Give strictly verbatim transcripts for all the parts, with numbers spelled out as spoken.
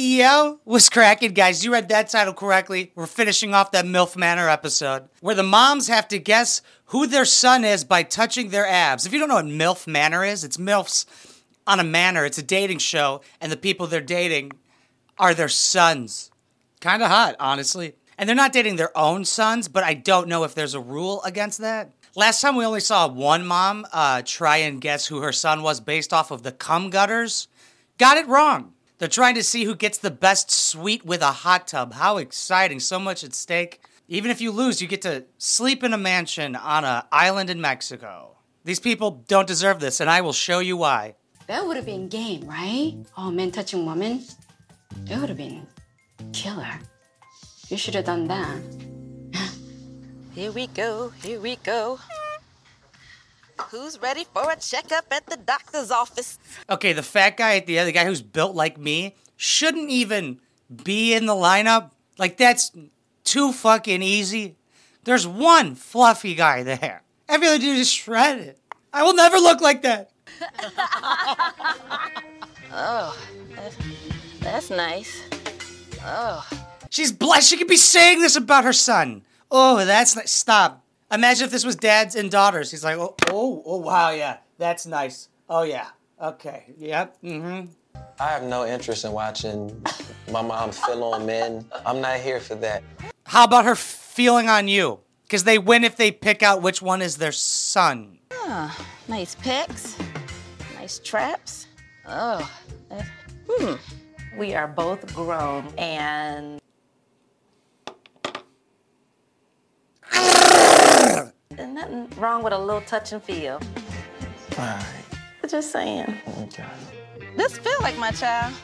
Yo, what's cracking, guys? You read that title correctly. We're finishing off that MILF Manor episode where the moms have to guess who their son is by touching their abs. If you don't know what MILF Manor is, it's MILFs on a manor. It's a dating show, and the people they're dating are their sons. Kind of hot, honestly. And they're not dating their own sons, but I don't know if there's a rule against that. Last time we only saw one mom uh, try and guess who her son was based off of the cum gutters. Got it wrong. They're trying to see who gets the best suite with a hot tub. How exciting. So much at stake. Even if you lose, you get to sleep in a mansion on an island in Mexico. These people don't deserve this, and I will show you why. That would have been game, right? Oh, man touching woman. It would have been killer. You should have done that. Here we go, here we go. Who's ready for a checkup at the doctor's office? Okay, the fat guy at the end, the guy who's built like me, shouldn't even be in the lineup. Like, that's too fucking easy. There's one fluffy guy there. Every other dude is shredded. I will never look like that. Oh, that's, that's nice. Oh. She's blessed. She could be saying this about her son. Oh, that's nice. Stop. Imagine if this was dads and daughters. He's like, oh, oh, oh, wow, yeah, that's nice. Oh, yeah, okay, yep, mm-hmm. I have no interest in watching my mom feel on men. I'm not here for that. How about her feeling on you? Because they win if they pick out which one is their son. Oh, nice picks, nice traps. Oh, uh, hmm. We are both grown and... There's nothing wrong with a little touch and feel. All right. Just saying. Okay. This feel like my child.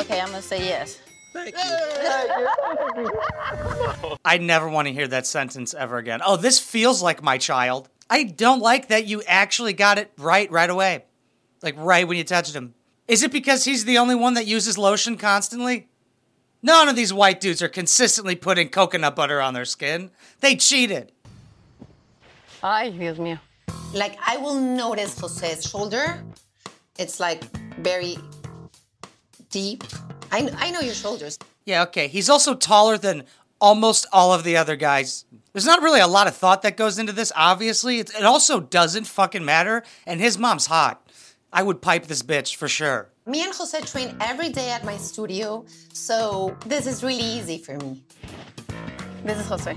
Okay, I'm gonna say yes. Thank you. I never want to hear that sentence ever again. Oh, this feels like my child. I don't like that you actually got it right right away. Like right when you touched him. Is it because he's the only one that uses lotion constantly? None of these white dudes are consistently putting coconut butter on their skin. They cheated. Ay, Dios mío. Like, I will notice Jose's shoulder. It's, like, very deep. I, I know your shoulders. Yeah, okay. He's also taller than almost all of the other guys. There's not really a lot of thought that goes into this, obviously. It, it also doesn't fucking matter. And his mom's hot. I would pipe this bitch for sure. Me and Jose train every day at my studio, so this is really easy for me. This is Jose.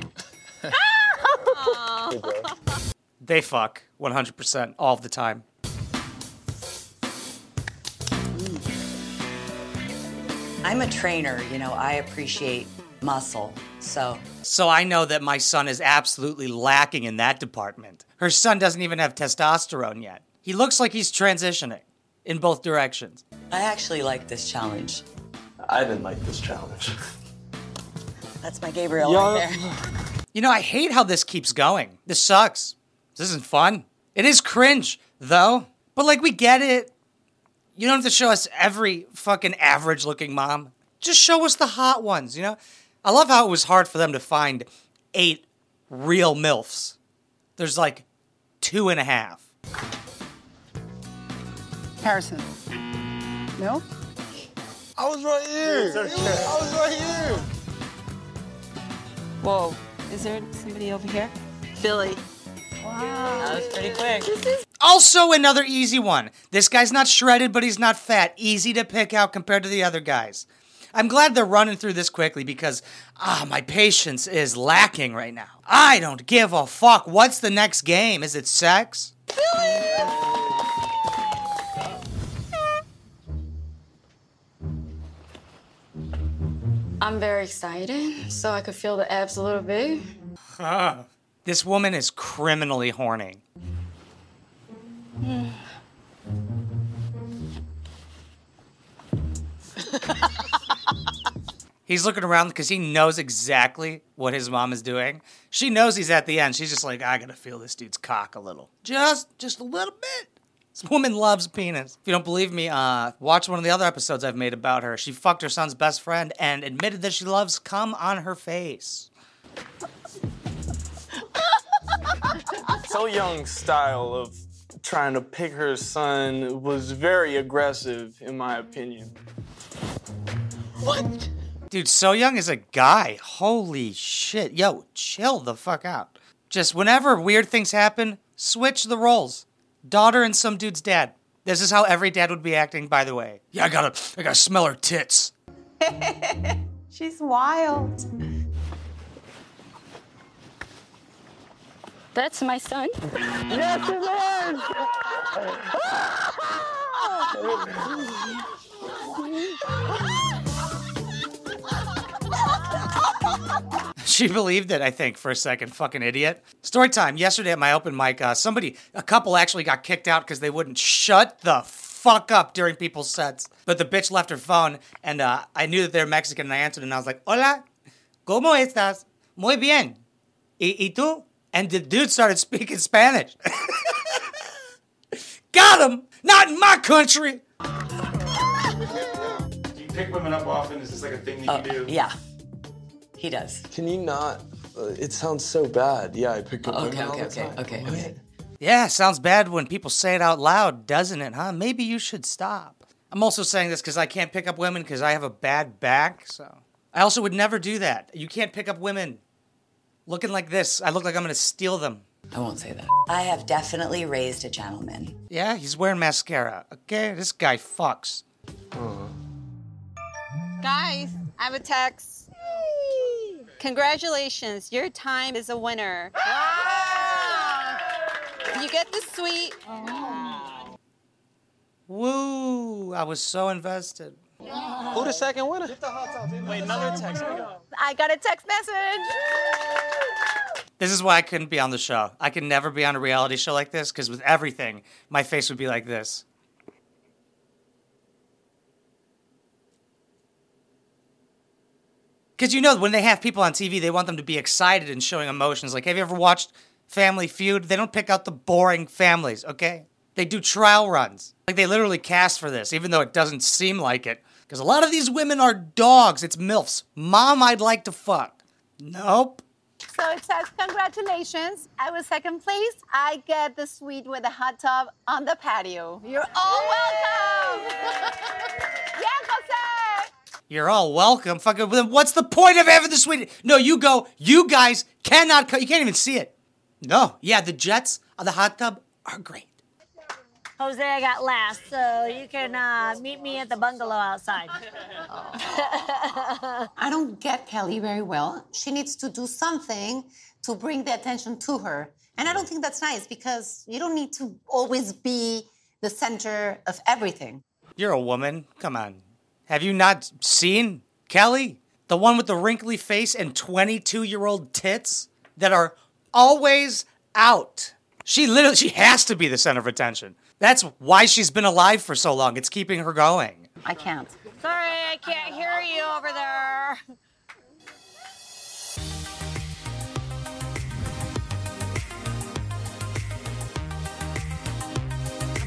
They fuck one hundred percent all the time. I'm a trainer, you know, I appreciate muscle, so. So I know that my son is absolutely lacking in that department. Her son doesn't even have testosterone yet. He looks like he's transitioning in both directions. I actually like this challenge. I didn't like this challenge. That's my Gabriel Yo. Right there. You know, I hate how this keeps going. This sucks. This isn't fun. It is cringe, though. But, like, we get it. You don't have to show us every fucking average-looking mom. Just show us the hot ones, you know? I love how it was hard for them to find eight real MILFs. There's, like, two and a half. Harrison. No? I was right here. I was right here. Whoa. Is there somebody over here? Philly. Wow. That was pretty quick. Is- also another easy one. This guy's not shredded, but he's not fat. Easy to pick out compared to the other guys. I'm glad they're running through this quickly because, ah, my patience is lacking right now. I don't give a fuck. What's the next game? Is it sex? Philly! I'm very excited, so I could feel the abs a little bit. Huh. This woman is criminally horny. Mm. He's looking around because he knows exactly what his mom is doing. She knows he's at the end. She's just like, I gotta feel this dude's cock a little. Just, just a little bit. This woman loves penis. If you don't believe me, uh, watch one of the other episodes I've made about her. She fucked her son's best friend and admitted that she loves cum on her face. So Young's style of trying to pick her son was very aggressive, in my opinion. What? Dude, So Young is a guy. Holy shit. Yo, chill the fuck out. Just whenever weird things happen, switch the roles. Daughter and some dude's dad. This is how every dad would be acting, by the way. Yeah, I gotta, I gotta smell her tits. She's wild. That's my son. Yes, it is! She believed it, I think, for a second. Fucking idiot. Story time. Yesterday at my open mic, uh, somebody, a couple actually got kicked out because they wouldn't shut the fuck up during people's sets. But the bitch left her phone, and uh, I knew that they were Mexican, and I answered, and I was like, hola, ¿cómo estás? Muy bien. ¿Y, y tú? And the dude started speaking Spanish. Got him! Not in my country! Do you pick women up often? Is this like a thing that you uh, do? Yeah. He does. Can you not? Uh, it sounds so bad. Yeah, I pick up okay, women okay, all okay, the okay, time. Okay, okay, okay. Yeah, sounds bad when people say it out loud, doesn't it, huh? Maybe you should stop. I'm also saying this because I can't pick up women because I have a bad back, so. I also would never do that. You can't pick up women. Looking like this, I look like I'm gonna steal them. I won't say that. I have definitely raised a gentleman. Yeah, he's wearing mascara. Okay, this guy fucks. Uh. Guys, I have a text. Yay. Congratulations, your time is a winner. Ah! You get the suite. Oh. Woo, I was so invested. Wow. Who the second winner? Get the hot top, dude. Wait, another text. I got a text message. This is why I couldn't be on the show. I could never be on a reality show like this because with everything, my face would be like this. Because you know, when they have people on T V, they want them to be excited and showing emotions. Like, have you ever watched Family Feud? They don't pick out the boring families, okay? They do trial runs. Like, they literally cast for this, even though it doesn't seem like it. Because a lot of these women are dogs. It's MILFs. Mom, I'd like to fuck. Nope. So it says, congratulations. I was second place. I get the suite with a hot tub on the patio. You're all welcome. Yeah, Jose. You're all welcome. Fucking, what's the point of having the suite? No, you go. You guys cannot come. You can't even see it. No. Yeah, the jets of the hot tub are great. Jose, I got last, so you can uh, meet me at the bungalow outside. Oh. I don't get Kelly very well. She needs to do something to bring the attention to her. And I don't think that's nice because you don't need to always be the center of everything. You're a woman. Come on. Have you not seen Kelly? The one with the wrinkly face and twenty-two-year-old tits that are always out. She literally, she has to be the center of attention. That's why she's been alive for so long. It's keeping her going. I can't. Sorry, I can't hear you over there.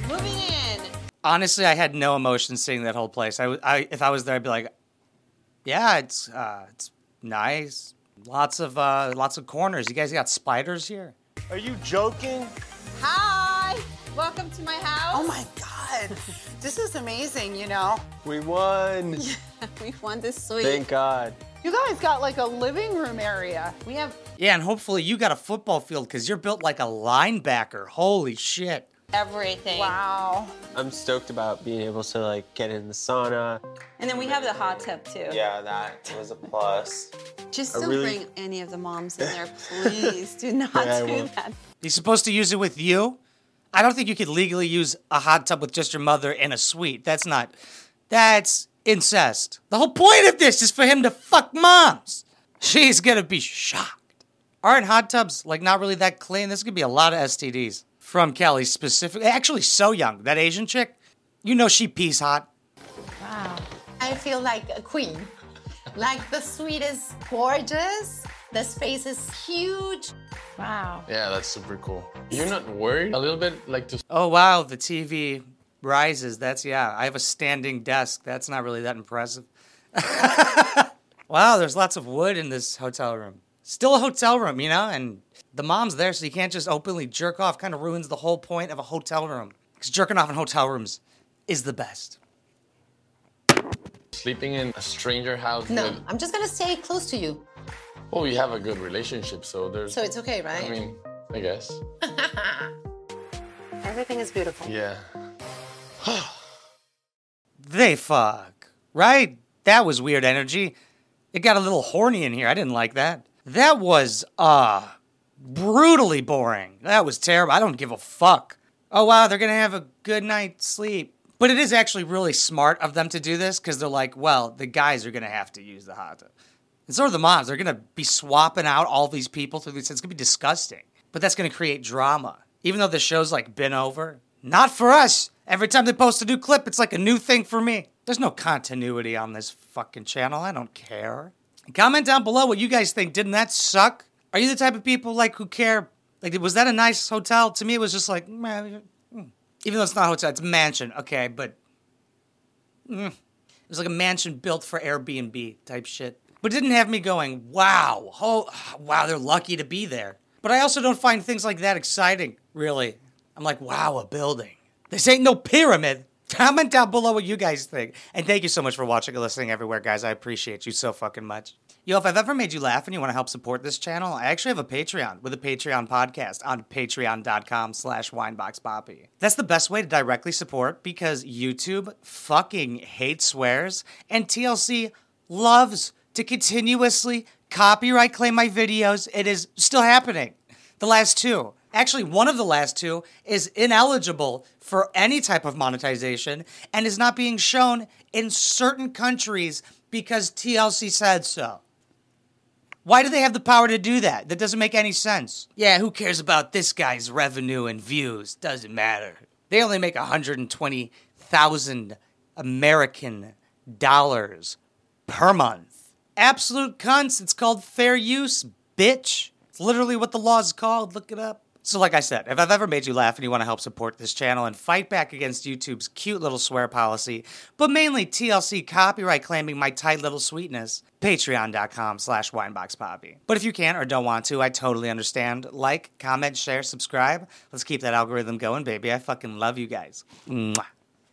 Moving in. Honestly, I had no emotion seeing that whole place. I, I, if I was there, I'd be like, yeah, it's, uh, it's nice. Lots of, uh, lots of corners. You guys got spiders here? Are you joking? Hi, welcome to my house. Oh my God, this is amazing, you know. We won. Yeah, we won this suite. Thank God. You guys got like a living room area. We have. Yeah, and hopefully you got a football field because you're built like a linebacker. Holy shit. Everything. Wow. I'm stoked about being able to like get in the sauna. And then we have the hot tub too. Yeah, that was a plus. Just don't really... bring any of the moms in there, please. Do not yeah, do that. He's supposed to use it with you? I don't think you could legally use a hot tub with just your mother and a suite. That's not, that's incest. The whole point of this is for him to fuck moms. She's gonna be shocked. Aren't hot tubs like not really that clean? This could be a lot of S T Ds. From Kelly specifically, actually So Young, that Asian chick, you know she pees hot. Wow. I feel like a queen. Like the suite is gorgeous, the space is huge. Wow. Yeah, that's super cool. You're not worried? A little bit like to... Oh wow, the T V rises, that's, yeah. I have a standing desk, that's not really that impressive. Wow, there's lots of wood in this hotel room. Still a hotel room, you know, and the mom's there, so you can't just openly jerk off. Kind of ruins the whole point of a hotel room. Because jerking off in hotel rooms is the best. sleeping in a stranger house? No, with... I'm just gonna stay close to you. Well, we have a good relationship, so there's... So it's okay, right? I mean, I guess. Everything is beautiful. Yeah. They fuck, right? That was weird energy. It got a little horny in here. I didn't like that. That was, uh, brutally boring. That was terrible. I don't give a fuck. Oh, wow, they're gonna have a good night's sleep. But it is actually really smart of them to do this because they're like, well, the guys are gonna have to use the hot tub. And so are the moms. They're gonna be swapping out all these people through this. It's gonna be disgusting. But that's gonna create drama. Even though the show's like been over. Not for us. Every time they post a new clip, it's like a new thing for me. There's no continuity on this fucking channel. I don't care. Comment down below what you guys think. Didn't that suck? Are you the type of people, like, who care? Like, was that a nice hotel? To me, it was just like, man, even though it's not a hotel, it's a mansion. Okay, but mm, it was like a mansion built for Airbnb type shit. But it didn't have me going, wow, oh, wow, they're lucky to be there. But I also don't find things like that exciting, really. I'm like, wow, a building. This ain't no pyramid. Comment down below what you guys think. And thank you so much for watching and listening everywhere, guys. I appreciate you so fucking much. Yo, if I've ever made you laugh and you want to help support this channel, I actually have a Patreon with a Patreon podcast on patreon.com slash wineboxpapi. That's the best way to directly support because YouTube fucking hates swears and T L C loves to continuously copyright claim my videos. It is still happening. The last two. Actually, one of the last two is ineligible for any type of monetization and is not being shown in certain countries because T L C said so. Why do they have the power to do that? That doesn't make any sense. Yeah, who cares about this guy's revenue and views? Doesn't matter. They only make one hundred twenty thousand American dollars per month. Absolute cunts. It's called fair use, bitch. It's literally what the law is called. Look it up. So like I said, if I've ever made you laugh and you want to help support this channel and fight back against YouTube's cute little swear policy, but mainly T L C copyright claiming my tight little sweetness, patreon.com slash wineboxpapi. But if you can't or don't want to, I totally understand. Like, comment, share, subscribe. Let's keep that algorithm going, baby. I fucking love you guys. Mwah.